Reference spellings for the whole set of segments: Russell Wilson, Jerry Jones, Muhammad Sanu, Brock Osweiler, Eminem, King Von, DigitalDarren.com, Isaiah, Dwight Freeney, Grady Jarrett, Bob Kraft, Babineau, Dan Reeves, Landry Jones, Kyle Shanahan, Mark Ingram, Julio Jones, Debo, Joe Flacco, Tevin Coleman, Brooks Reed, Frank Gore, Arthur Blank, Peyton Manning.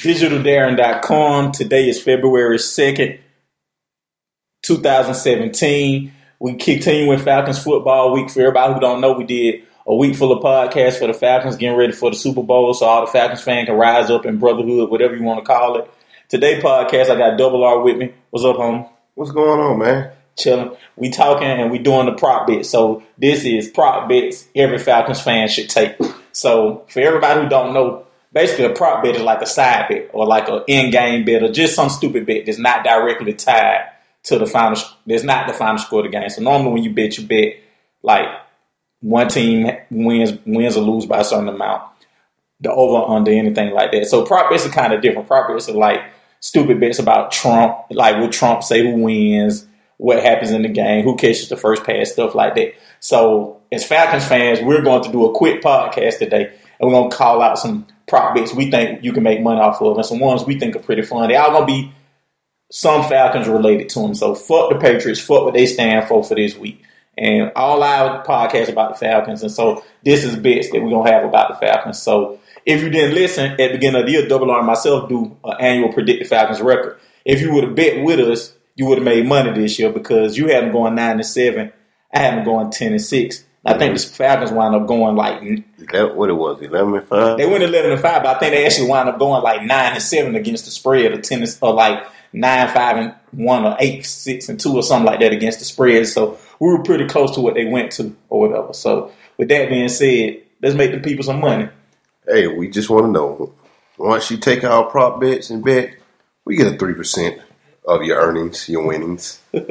DigitalDarren.com. Today is February 2nd, 2017. We continue with Falcons football week. For everybody who don't know, we did a week full of podcasts for the Falcons, getting ready for the Super Bowl, so all the Falcons fans can rise up in brotherhood, whatever you want to call it. Today podcast, I got Double R with me. What's up, homie? What's going on, man? Chilling. We talking and we doing the prop bet. So this is prop bets every Falcons fan should take. So for everybody who don't know, basically, a prop bet is like a side bet or like an in-game bet or just some stupid bet that's not directly tied to the final. That's not the final score of the game. So normally, when you bet like one team wins or lose by a certain amount, the over, under, anything like that. So prop bets are kind of different. Prop bets are like stupid bets about Trump, like will Trump say who wins, what happens in the game, who catches the first pass, stuff like that. So as Falcons fans, we're going to do a quick podcast today, and we're going to call out some prop bets we think you can make money off of, and some ones we think are pretty fun. They all gonna be some Falcons related to them. So fuck the Patriots, fuck what they stand for this week, and all our podcasts about the Falcons. And so this is bets that we're gonna have about the Falcons. So if you didn't listen at the beginning of the year, Double R and myself do an annual predicted Falcons record. If you would have bet with us, you would have made money this year because you had them going 9-7. I had them going 10-6. I think the Falcons wound up going like that. What it was, 11-5. They went 11-5, but I think they actually wound up going like 9-7 against the spread, or 10, or like 9-5-1, or 8-6-2, or something like that against the spread. So we were pretty close to what they went to, or whatever. So with that being said, let's make the people some money. Hey, we just want to know, once you take our prop bets and bet, we get a 3% of your earnings, your winnings. All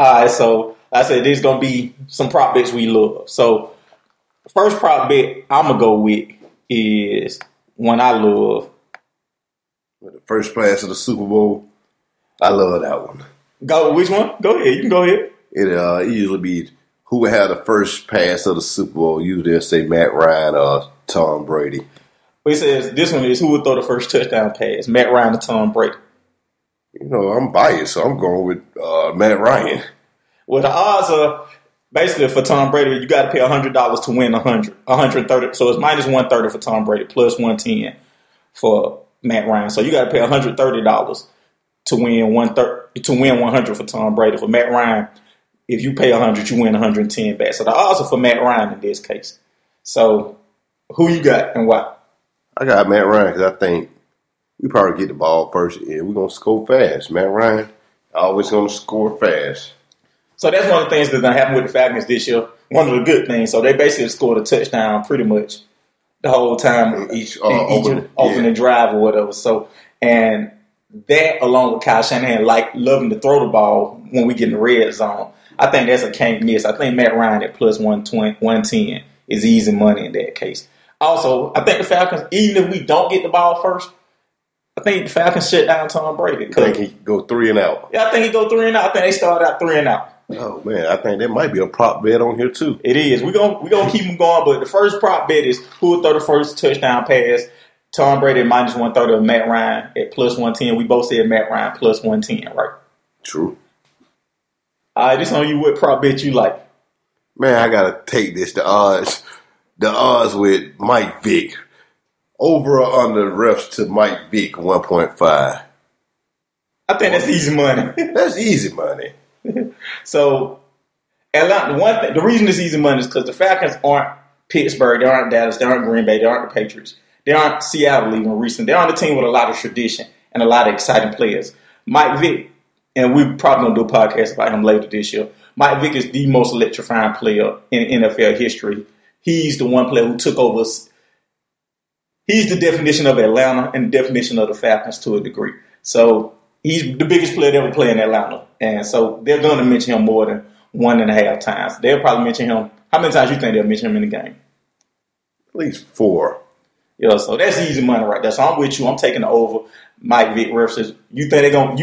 right, so. I said, there's going to be some prop bets we love. So, first prop bet I'm going to go with is one I love. The first pass of the Super Bowl, I love that one. Go, which one? Go ahead. You can go ahead. It usually be who had the first pass of the Super Bowl. Usually they'll say Matt Ryan or Tom Brady. Well, it says this one is who would throw the first touchdown pass, Matt Ryan or Tom Brady. You know, I'm biased, so I'm going with Matt Ryan. Well, the odds are basically for Tom Brady, you got to pay $100 to win $130. So it's minus $130 for Tom Brady, plus $110 for Matt Ryan. So you got to pay $130 to win $100 for Tom Brady. For Matt Ryan, if you pay $100, you win $110 back. So the odds are for Matt Ryan in this case. So who you got and why? I got Matt Ryan because I think we probably get the ball first, and we're going to score fast. Matt Ryan always going to score fast. So that's one of the things that's going to happen with the Falcons this year. One of the good things. So they basically scored a touchdown pretty much the whole time each opening drive or whatever. So, and that along with Kyle Shanahan, like loving to throw the ball when we get in the red zone, I think that's a can't miss. I think Matt Ryan at plus 120, 110 is easy money in that case. Also, I think the Falcons, even if we don't get the ball first, I think the Falcons shut down Tom Brady. I think he go 3-and-out. Yeah, I think he go 3-and-out. I think they started out 3-and-out. Oh, man, I think there might be a prop bet on here, too. It is. We're gonna keep them going, but the first prop bet is who will throw the first touchdown pass, Tom Brady at minus 130 or Matt Ryan at plus 110. We both said Matt Ryan plus 110, right? True. All right, this on you. What prop bet you like? Man, I got to take this. The odds with Mike Vick. Over or under refs to Mike Vick, 1.5. I think that's easy money. That's easy money. So, Atlanta, the reason it's easy money is because the Falcons aren't Pittsburgh, they aren't Dallas, they aren't Green Bay, they aren't the Patriots, they aren't Seattle even recent. They aren't a team with a lot of tradition and a lot of exciting players. Mike Vick, and we're probably going to do a podcast about him later this year, Mike Vick is the most electrifying player in NFL history. He's the one player who took over. He's the definition of Atlanta and the definition of the Falcons to a degree. So, he's the biggest player to ever play in Atlanta. And so they're going to mention him more than 1.5 times. They'll probably mention him. How many times do you think they'll mention him in the game? At least 4. Yeah, so that's easy money right there. So I'm with you. I'm taking the over. Mike Vick ref says, you say they're going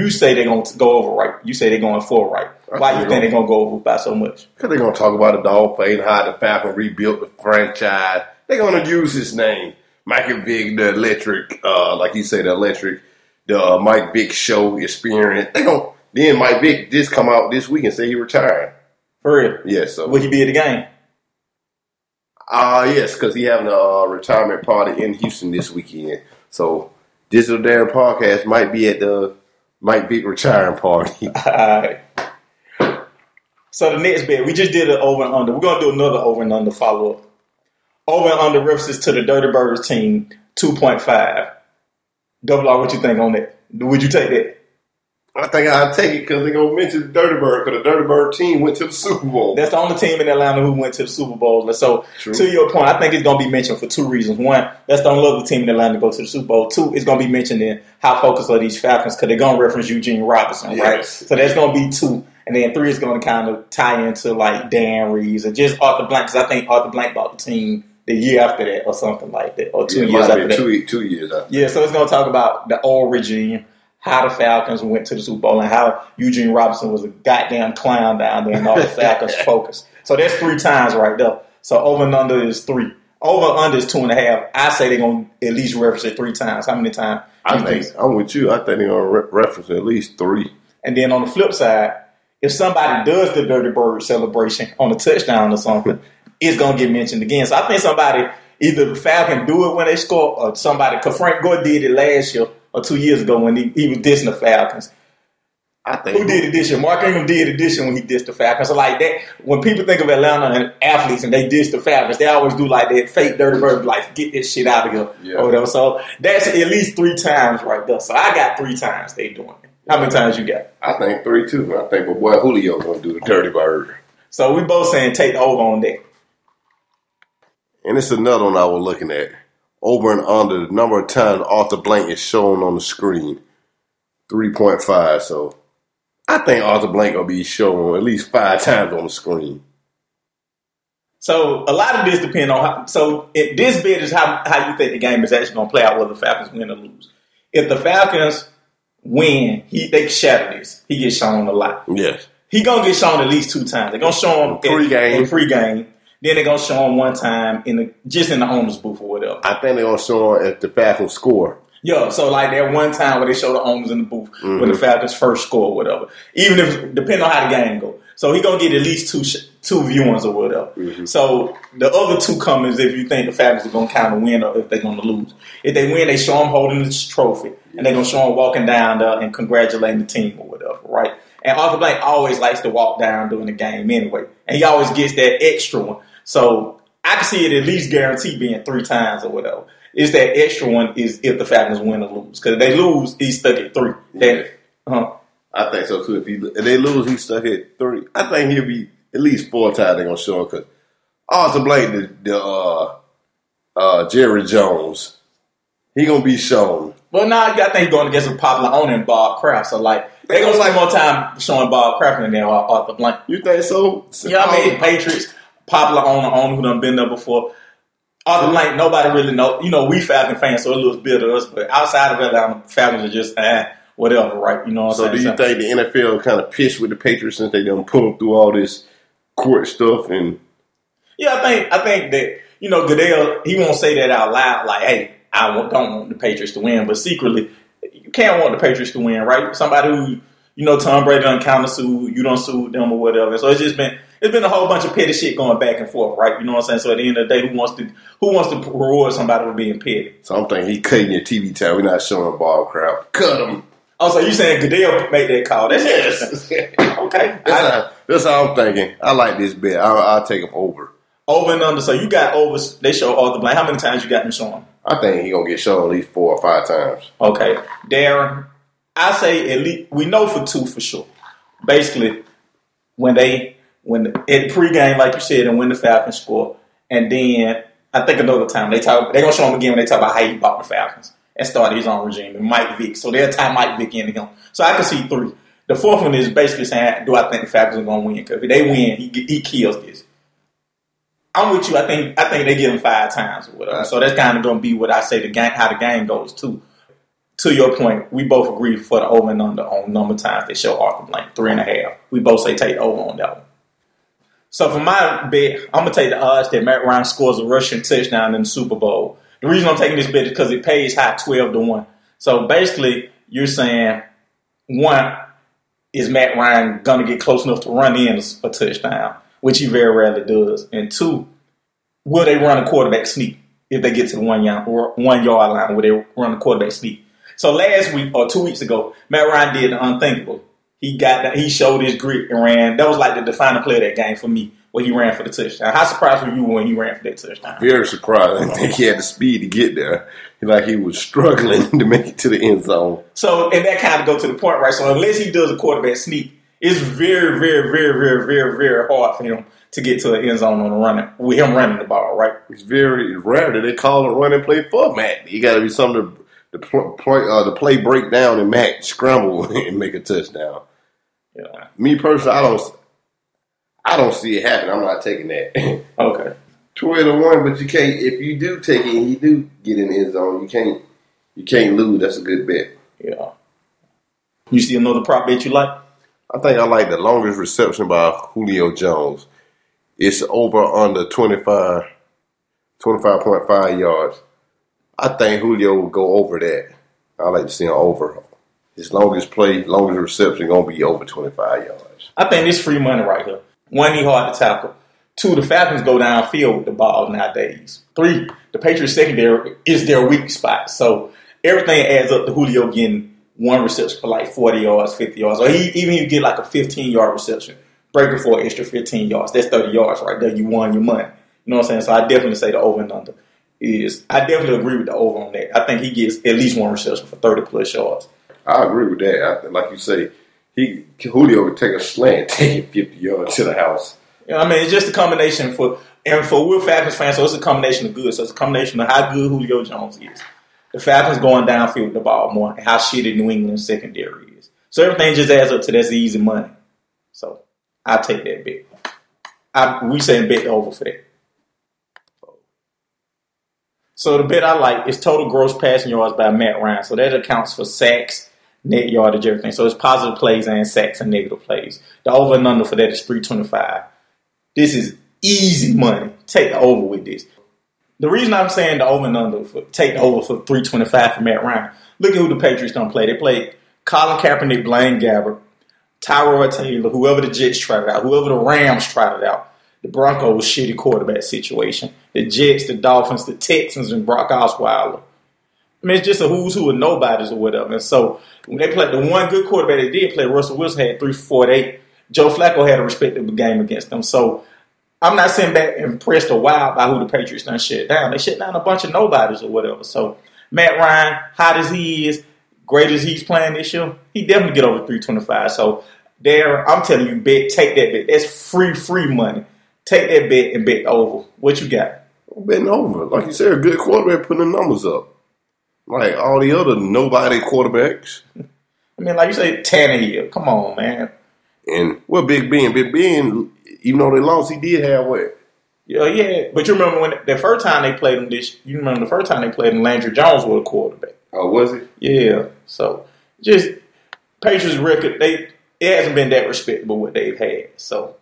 to go over, right? You say they're going for, right? Why you think they're going to go over by so much? Because they're going to talk about the Dolphins, how the Falcons rebuilt the franchise. They're going to use his name. Mike Vick, the electric, like you say, the electric, the Mike Vick show experience. Then Mike Vick just come out this week and say he retired. For real? Yeah, so. Will he be at the game? Yes, because he having a retirement party in Houston this weekend. So, Digital Darren Podcast might be at the Mike Vick retirement party. All right. So, the next bet, we just did an over and under. We're going to do another over and under follow-up. Over and under references to the Dirty Birds team, 2.5. Double R, what you think on that? Would you take that? I think I'll take it because they're going to mention the Dirty Bird because the Dirty Bird team went to the Super Bowl. That's the only team in Atlanta who went to the Super Bowl. So, true. To your point, I think it's going to be mentioned for two reasons. One, that's the only other team in Atlanta to go to the Super Bowl. Two, it's going to be mentioned in how focused are these Falcons because they're going to reference Eugene Robinson, right? Yes. So, that's going to be two. And then three is going to kind of tie into, like, Dan Reeves and just Arthur Blank because I think Arthur Blank bought the team the year after that or something like that or two years after that. Yeah, so it's going to talk about the origin, how the Falcons went to the Super Bowl and how Eugene Robinson was a goddamn clown down there and all the Falcons focused. So that's three times right there. So over and under is three. Over and under is 2.5. I say they're going to at least reference it three times. How many times? I'm with you. I think they're going to reference at least three. And then on the flip side, if somebody does the Dirty Bird celebration on a touchdown or something, it's going to get mentioned again. So I think somebody, either Falcon do it when they score or somebody, because Frank Gore did it last year, or 2 years ago when he was dissing the Falcons. Who did it this year? Mark Ingram did it this year when he dissed the Falcons. So like that, when people think of Atlanta and athletes and they diss the Falcons, they always do like that fake Dirty Bird, like get this shit out of here. Yeah. Or whatever. So that's at least three times right there. So I got three times they doing it. How many times you got? I think three too. I think, but boy, Julio gonna do the Dirty Bird. So we both saying take the over on that. And it's another one I was looking at. Over and under, the number of times Arthur Blank is shown on the screen, 3.5. So I think Arthur Blank will be shown at least 5 times on the screen. So a lot of this depends on how. So if this bit is how you think the game is actually going to play out, whether the Falcons win or lose. If the Falcons win, they shatter this. He gets shown a lot. Yes, he gonna get shown at least 2 times. They're gonna show him in pregame. Then they're going to show him one time in the owner's booth or whatever. I think they're going to show him at the Falcons score. Yeah, so like that one time where they show the owners in the booth when the Falcons first score or whatever. Even if, depending on how the game goes. So he's going to get at least two viewings or whatever. Mm-hmm. So the other two come is if you think the Falcons are going to kind of win or if they're going to lose. If they win, they show him holding the trophy. And they're going to show him walking down there and congratulating the team or whatever, right? And Arthur Blank always likes to walk down during the game anyway. And he always gets that extra one. So I can see it at least guaranteed being 3 times or whatever. It's that extra one is if the Falcons win or lose. Because if they lose, he's stuck at 3. That, I think so, too. If they lose, he's stuck at 3. I think he'll be at least 4 times they're going to show him. Because Arthur Blank, the Jerry Jones, he going to be shown. Well, now I think going against a popular owner and Bob Kraft. So, like, they're going to spend more time showing Bob Kraft than they are Arthur Blank. You think so? Yeah, I mean, Patriots, popular owner who done been there before. Arthur Blank, nobody really know. You know, we Falcon fans, so it looks big to us. But outside of Atlanta, Falcons are just, whatever, right? You know what I'm saying? So, do you think the NFL kind of pissed with the Patriots since they done put them through all this court stuff? And yeah, I think that, you know, Goodell, he won't say that out loud, like, hey, I don't want the Patriots to win, but secretly, you can't want the Patriots to win, right? Somebody who, you know, Tom Brady done counter-sued, you done sued them or whatever. So it's been a whole bunch of petty shit going back and forth, right? You know what I'm saying? So at the end of the day, who wants to reward somebody for being petty? So I'm thinking he cutting your TV time. We're not showing Bob Kraft. Cut him. Oh, so you saying Goodell made that call? That's interesting. Okay, that's how I'm thinking. I like this bet. I'll take him over. Over and under. So you got over. They show Arthur Blank. How many times you got him showing? I think he gonna get shown at least 4 or 5 times. Okay, Darren, I say at least we know for 2 for sure. Basically, when at pregame, like you said, and when the Falcons score, and then I think another time they gonna show him again when they talk about how he bought the Falcons and started his own regime and Mike Vick. So they'll tie Mike Vick into him. So I can see 3. The 4th one is basically saying, do I think the Falcons are gonna win? Because if they win, he kills this. I'm with you. I think they give him five times or whatever. So that's kind of going to be what I say the game, how the game goes too. To your point, we both agree for the over and under on number of times they show Arthur Blank, 3.5. We both say take the over on that one. So for my bet, I'm going to take the odds that Matt Ryan scores a rushing touchdown in the Super Bowl. The reason I'm taking this bet is because it pays high 12-1. So basically, you're saying, one, is Matt Ryan going to get close enough to run in a touchdown, which he very rarely does. And two, will they run a quarterback sneak if they get to the one yard line? Will they run a quarterback sneak? So last week or 2 weeks ago, Matt Ryan did the unthinkable. He showed his grit and ran. That was like the defining play of that game for me, where he ran for the touchdown. How surprised were you when he ran for that touchdown? Very surprised. I didn't think he had the speed to get there. Like he was struggling to make it to the end zone. So, and that kind of goes to the point, right? So unless he does a quarterback sneak, it's very, very, very, very, very, very hard for him to get to the end zone on the running with him running the ball, right? It's very rare that they call a running play for Matt. You got to be something to. The play break down and Matt scramble and make a touchdown. Yeah. Me personally, I don't see it happen. I'm not taking that. Okay. 12-1, but you can't. If you do take it, and he do get in the end zone. You can't lose. That's a good bet. Yeah. You see another prop bet you like? I think I like the longest reception by Julio Jones. It's over under 25.5 yards. I think Julio will go over that. I like to see him over. His longest play, longest reception, going to be over 25 yards. I think it's free money right here. One, he hard to tackle. Two, the Falcons go downfield with the ball nowadays. Three, the Patriots secondary is their weak spot. So everything adds up to Julio getting one reception for like 40 yards, 50 yards. Or even if you get like a 15-yard reception, break it for an extra 15 yards. That's 30 yards right there. You won your money. You know what I'm saying? So I definitely say the over and under. I definitely agree with the over on that. I think he gets at least one reception for 30-plus yards. I agree with that. Like you say, Julio would take a slant, take it 50 yards to the house. You know, I mean, it's just a combination for we're Falcons fans, so it's a combination of good. So it's a combination of how good Julio Jones is, the Falcons going downfield with the ball more, and how shitty New England secondary is. So everything just adds up to that's the easy money. So I take that bet. We saying bet the over for that. So the bet I like is total gross passing yards by Matt Ryan. So that accounts for sacks, net yardage, everything. So it's positive plays and sacks and negative plays. The over and under for that is 325. This is easy money. Take the over with this. The reason I'm saying the over and under, take the over for 325 for Matt Ryan, look at who the Patriots don't play. They played Colin Kaepernick, Blaine Gabbert, Tyrod Taylor, whoever the Jets trotted out, whoever the Rams trotted out. The Broncos shitty quarterback situation. The Jets, the Dolphins, the Texans, and Brock Osweiler. I mean, it's just a who's who of nobodies or whatever. And so when they played the one good quarterback they did play, Russell Wilson had 348. Joe Flacco had a respectable game against them. So I'm not sitting back impressed or wild by who the Patriots done shut down. They shut down a bunch of nobodies or whatever. So Matt Ryan, hot as he is, great as he's playing this year, he definitely get over 325. So there, I'm telling you, bet, take that bet. That's free money. Take that bet and bet over. What you got? I'm betting over. Like you said, a good quarterback putting the numbers up. Like all the other nobody quarterbacks. I mean, like you say, Tannehill. Come on, man. And, well, Big Ben. Big Ben, even though they lost, he did have what? Yeah. But you remember when the first time they played him Landry Jones was a quarterback. Oh, was it? Yeah. So, just Patriots record, it hasn't been that respectable what they've had. So,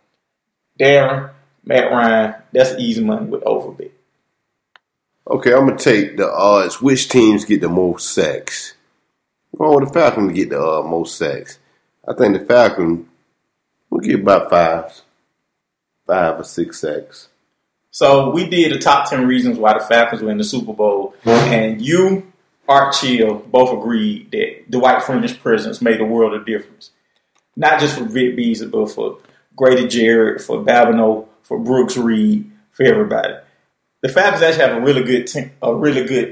Darren. Matt Ryan, that's easy money with over bet. Okay, I'm going to take the odds. Which teams get the most sacks? Well, the Falcons get the most sacks. I think the Falcons will get about five or six sacks. So we did the top 10 reasons why the Falcons were in the Super Bowl. And you, Art Chill, both agreed that Dwight Freeney's presence made a world of difference. Not just for Vic Beasley, but for Grady Jarrett, for Babineau, for Brooks Reed, for everybody. The Falcons actually have a really good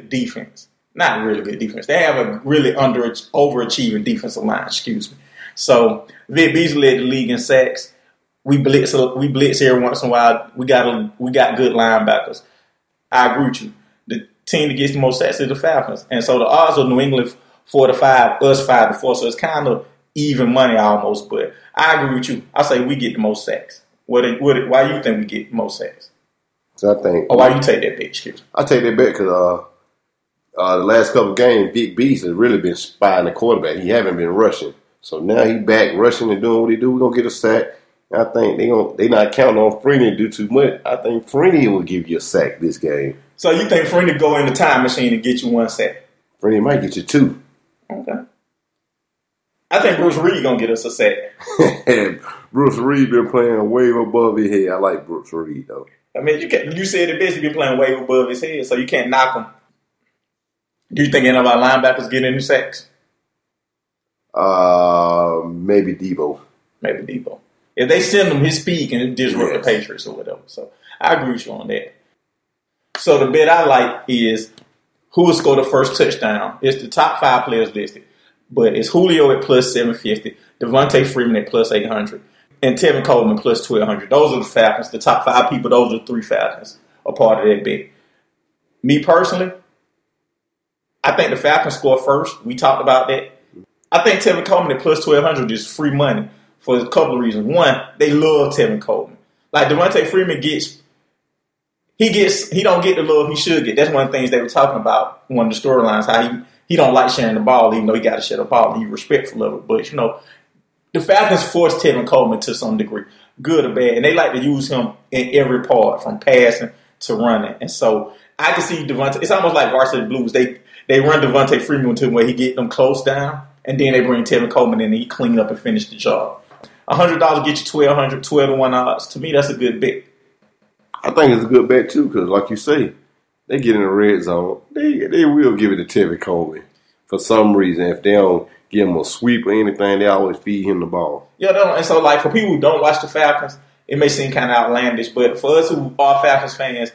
defense. Not a really good defense. They have a really overachieving defensive line, excuse me. So, Vic Beasley led the league in sacks. We blitz every once in a while. We got good linebackers. I agree with you. The team that gets the most sacks is the Falcons. And so, the odds are New England 4-5, us 5-4. So, it's kind of even money almost. But I agree with you. I say we get the most sacks. Why do you think we get most sacks? So I think. Oh, why you take that bet? Excuse me. I take that bet because the last couple of games, Vic Beasley has really been spying the quarterback. He haven't been rushing. So now he back rushing and doing what he do. We're going to get a sack. I think they not counting on Freeney to do too much. I think Freeney will give you a sack this game. So you think Freeney go in the time machine and get you one sack? Freeney might get you two. Okay. I think Brooks Reed going to get us a sack. Brooks Reed been playing way above his head. I like Brooks Reed, though. I mean, you said it best. He been playing way above his head, so you can't knock him. Do you think any of our linebackers get any sacks? Maybe Debo. Maybe Debo. If they send him, his speed can disrupt the Patriots or whatever. So I agree with you on that. So the bet I like is who will score the first touchdown. It's the top five players listed. But it's Julio at plus 750, Devontae Freeman at plus 800, and Tevin Coleman plus 1,200. Those are the Falcons. The top five people, those are the three Falcons are part of that bet. Me personally, I think the Falcons score first. We talked about that. I think Tevin Coleman at plus 1,200 is free money. For a couple of reasons. One, they love Tevin Coleman. Like Devontae Freeman he don't get the love he should get. That's one of the things they were talking about, one of the storylines, how he don't like sharing the ball, even though he got to share the ball and he's respectful of it. But you know, the Falcons forced Tevin Coleman to some degree, good or bad, and they like to use him in every part, from passing to running. And so I can see Devontae. It's almost like Varsity Blues. They run Devontae Freeman to where he get them close down, and then they bring Tevin Coleman in and he clean up and finish the job. $100 get you 1,200, 12-1 odds. To me, that's a good bet. I think it's a good bet, too, because like you say, they get in the red zone. They will give it to Tevin Coleman for some reason. If they don't give him a sweep or anything, they always feed him the ball. Yeah, and so, like, for people who don't watch the Falcons, it may seem kind of outlandish, but for us who are Falcons fans,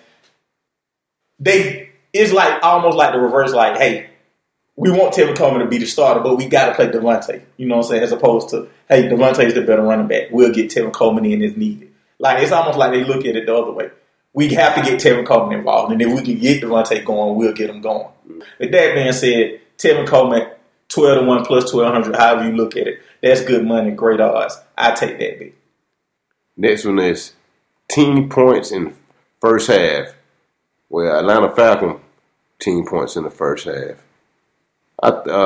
it's like almost like the reverse, like, hey, we want Tevin Coleman to be the starter, but we got to play Devontae. You know what I'm saying? As opposed to, hey, Devontae's the better running back. We'll get Tevin Coleman in as needed. Like, it's almost like they look at it the other way. We have to get Tevin Coleman involved, and if we can get Devontae going, we'll get him going. With that being said, Tevin Coleman, 12-1 plus 1,200, however you look at it, that's good money, great odds. I take that bet. Next one is team points in first half. Well, Atlanta Falcons, team points in the first half.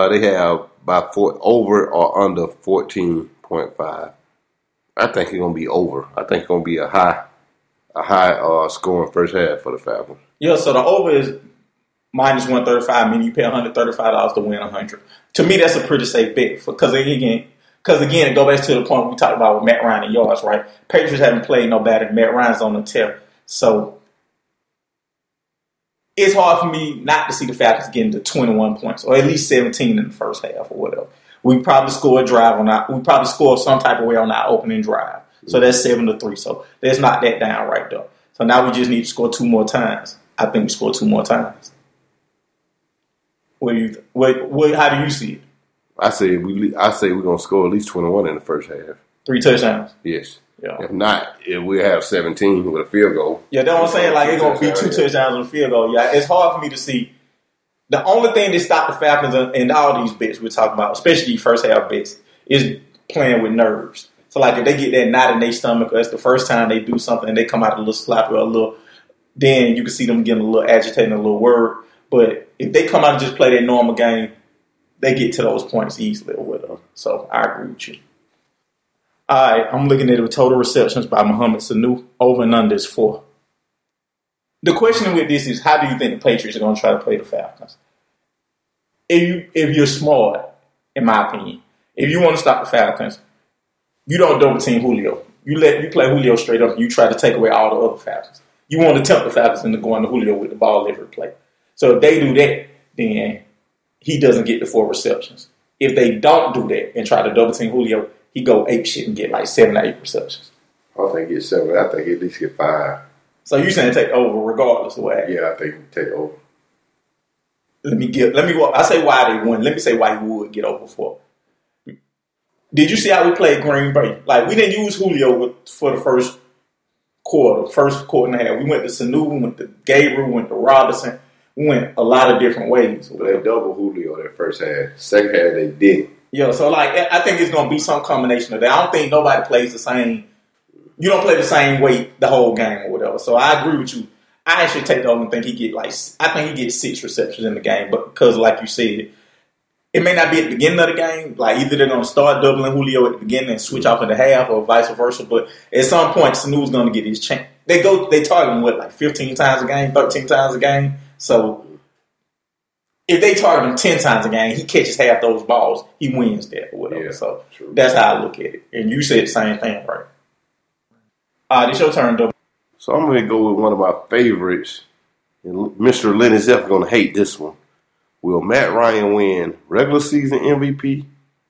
They have by over or under 14.5. I think it's gonna be over. I think it's gonna be a high scoring first half for the Falcons. Yeah, so the over is minus 135, meaning you pay $135 to win 100. To me, that's a pretty safe bet because again, it goes back to the point we talked about with Matt Ryan and yards, right? Patriots haven't played no better. Matt Ryan's on the tail, so. It's hard for me not to see the Falcons getting to 21 points or at least 17 in the first half or whatever. We probably score a drive we probably score some type of way on our opening drive. So that's 7-3. So let's knock that down right there. So now we just need to score two more times. I think we score two more times. What do you? How do you see it? I say we're gonna score at least 21 in the first half. 3 touchdowns. Yes. Yeah. If not, we'll have 17 with a field goal. Yeah, that's what I'm saying. Like, it's going to be 2 touchdowns with a field goal. Yeah, it's hard for me to see. The only thing that stopped the Falcons and all these bets we're talking about, especially these first-half bets, is playing with nerves. So, like, if they get that knot in their stomach or it's the first time they do something and they come out a little sloppy or a little, then you can see them getting a little agitated, a little worried. But if they come out and just play their normal game, they get to those points easily or whatever. So, I agree with you. All right, I'm looking at the total receptions by Muhammad Sanu. Over and under is 4. The question with this is, how do you think the Patriots are going to try to play the Falcons? If you're smart, in my opinion, if you want to stop the Falcons, you don't double team Julio. You play Julio straight up and you try to take away all the other Falcons. You want to tempt the Falcons into going to Julio with the ball every play. So if they do that, then he doesn't get the 4 receptions. If they don't do that and try to double team Julio, he go ape shit and get like 7 or 8 receptions. I don't think he gets 7. I think he at least get 5. So you saying take over regardless of what? Yeah, I think he take over. I say why they won. Let me say why he would get over 4. Did you see how we played Green Bay? Like, we didn't use Julio for the first quarter and a half. We went to Sanu, we went to Gabriel, we went to Robinson. We went a lot of different ways. But they double Julio that first half. Second half they didn't. Yeah, so like I think it's gonna be some combination of that. I don't think nobody plays the same. You don't play the same way the whole game or whatever. So I agree with you. I actually take Dalton and think he get I think he gets 6 receptions in the game, but because like you said, it may not be at the beginning of the game. Like either they're gonna start doubling Julio at the beginning and switch off in the half, or vice versa. But at some point, Sanu's gonna get his chance. They target him 15 times a game, 13 times a game. So if they target him 10 times a game, he catches half those balls. He wins that or whatever. Yeah, so true. That's how I look at it. And you said the same thing, right? It's your turn, though. So I'm going to go with one of my favorites. And Mr. Lenny Self is going to hate this one. Will Matt Ryan win regular season MVP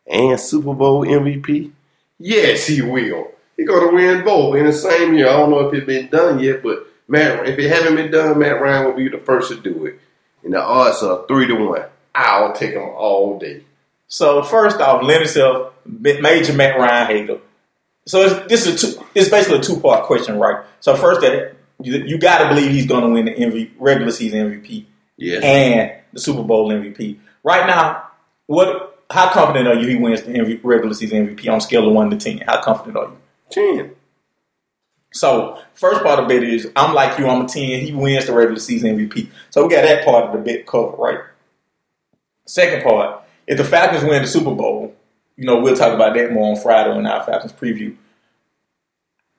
and Super Bowl MVP? Yes, he will. He's going to win both in the same year. I don't know if it's been done yet, but if it hasn't been done, Matt Ryan will be the first to do it. And the odds are 3-1. I'll take them all day. So first off, Lenny Self, major Matt Ryan hater. So it's basically a two-part question, right? So first, that you got to believe he's going to win the regular season MVP and the Super Bowl MVP. Right now, how confident are you he wins the regular season MVP on a scale of 1 to 10? How confident are you? 10. So first part of the bet is I'm like you, I'm a 10. He wins the regular season MVP. So we got that part of the bet covered, right? Second part, if the Falcons win the Super Bowl, we'll talk about that more on Friday in our Falcons preview.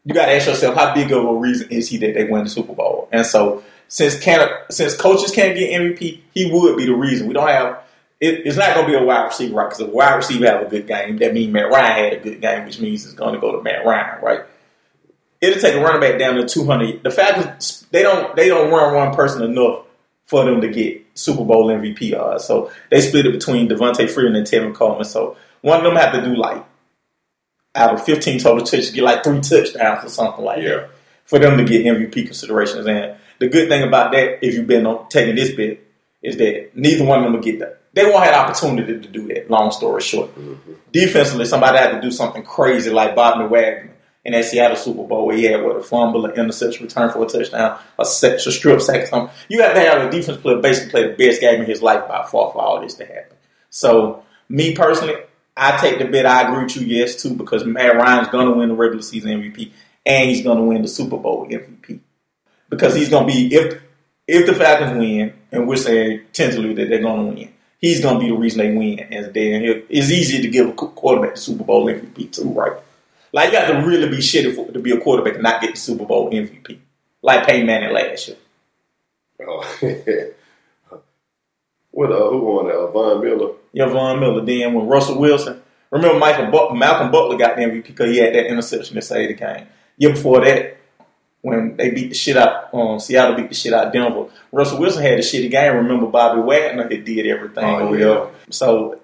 You got to ask yourself, how big of a reason is he that they win the Super Bowl? And so since coaches can't get MVP, he would be the reason. We don't have it's not going to be a wide receiver, right? Because if a wide receiver have a good game, that means Matt Ryan had a good game, which means it's going to go to Matt Ryan, right? It'll take a running back down to 200. The Falcons, they don't run one person enough for them to get Super Bowl MVP odds. So they split it between Devontae Freeman and Tevin Coleman. So one of them have to do out of 15 total touches, get 3 touchdowns or something that for them to get MVP considerations. And the good thing about that, if you've been taking this bet, is that neither one of them will get that. They won't have the opportunity to do that, long story short. Mm-hmm. Defensively, somebody had to do something crazy like Bobby Wagner in that Seattle Super Bowl where he had a fumble, an interception, return for a touchdown, a strip sack or something. You have to have a defense player basically play the best game in his life by far for all this to happen. So, me personally, I take the bet. I agree with you, yes, too, because Matt Ryan's going to win the regular season MVP and he's going to win the Super Bowl MVP. Because he's going to be, if the Falcons win, and we're saying tentatively that they're going to win, he's going to be the reason they win. And then it's easy to give a quarterback the Super Bowl MVP too, right? You have to really be shitty to be a quarterback and not get the Super Bowl MVP. Like Peyton Manning last year. Oh, who won that? Von Miller? Yeah, Von Miller. Then with Russell Wilson. Remember Malcolm Butler got the MVP because he had that interception that saved the game. Year before that, when they beat the shit out, Seattle beat the shit out of Denver, Russell Wilson had a shitty game. Remember Bobby Wagner that did everything. Oh, yeah. So,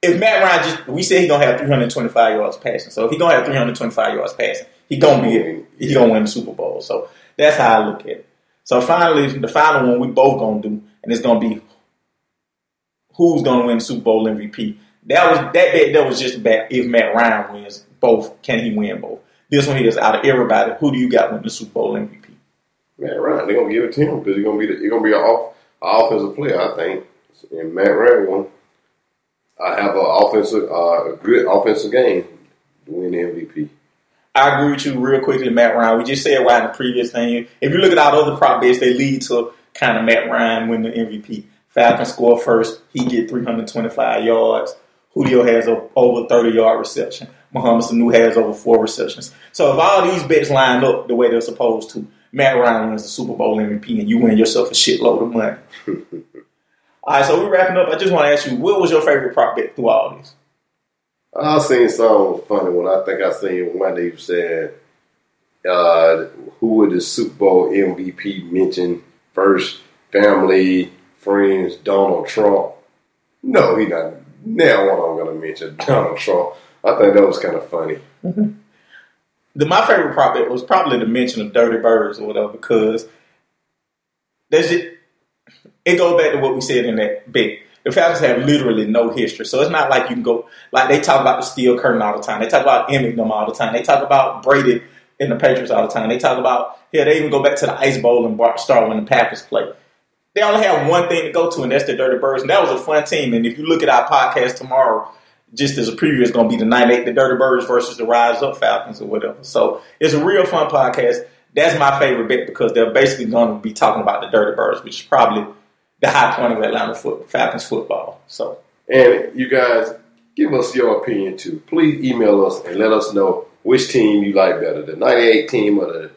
if Matt Ryan we said he's going to have 325 yards passing. So, if he's going to have 325 yards passing, he's going to win the Super Bowl. So, that's how I look at it. So, finally, the final one we both going to do, and it's going to be who's going to win the Super Bowl MVP. That was just about if Matt Ryan wins both, can he win both? This one here is out of everybody, who do you got winning the Super Bowl MVP? Matt Ryan. They're going to give it to him because he's going to be an offensive player, I think. And Matt Ryan won. I have a good offensive game to win the MVP. I agree with you real quickly, Matt Ryan. We just said why in the previous thing. If you look at all the other prop bets, they lead to kind of Matt Ryan win the MVP. Falcons score first. He get 325 yards. Julio has over 30-yard reception. Muhammad Sanu has over 4 receptions. So if all these bets lined up the way they're supposed to, Matt Ryan wins the Super Bowl MVP and you win yourself a shitload of money. All right, so we're wrapping up. I just want to ask you, what was your favorite prop bet through all this? I seen some funny one. I think I seen one day saying, who would the Super Bowl MVP mention first? Family, friends, Donald Trump? No, he's not. Now I'm going to mention Donald Trump. I think that was kind of funny. Mm-hmm. My favorite prop bet was probably the mention of Dirty Birds or whatever because that's just... It goes back to what we said in that bet. The Falcons have literally no history. So it's not like you can go, they talk about the steel curtain all the time. They talk about Eminem all the time. They talk about Brady and the Patriots all the time. They talk about, they even go back to the Ice Bowl and start when the Packers play. They only have one thing to go to, and that's the Dirty Birds. And that was a fun team. And if you look at our podcast tomorrow, just as a preview, it's going to be the 98, the Dirty Birds versus the Rise Up Falcons or whatever. So it's a real fun podcast. That's my favorite bet because they're basically going to be talking about the Dirty Birds, which is probably the high point of Atlanta Falcons football. So, and you guys, give us your opinion too. Please email us and let us know which team you like better, the 98 team or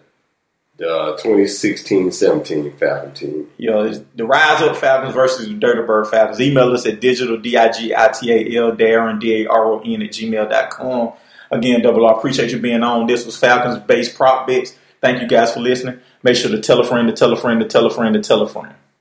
the 2016-17 Falcon team. You know, it's the Rise Up Falcons versus the Dirty Bird Falcons. Email us at digital, digitaldaren@gmail.com. Again, Double R, appreciate you being on. This was Falcons-based prop bets. Thank you guys for listening. Make sure to tell a friend, to tell a friend, to tell a friend, to tell a friend.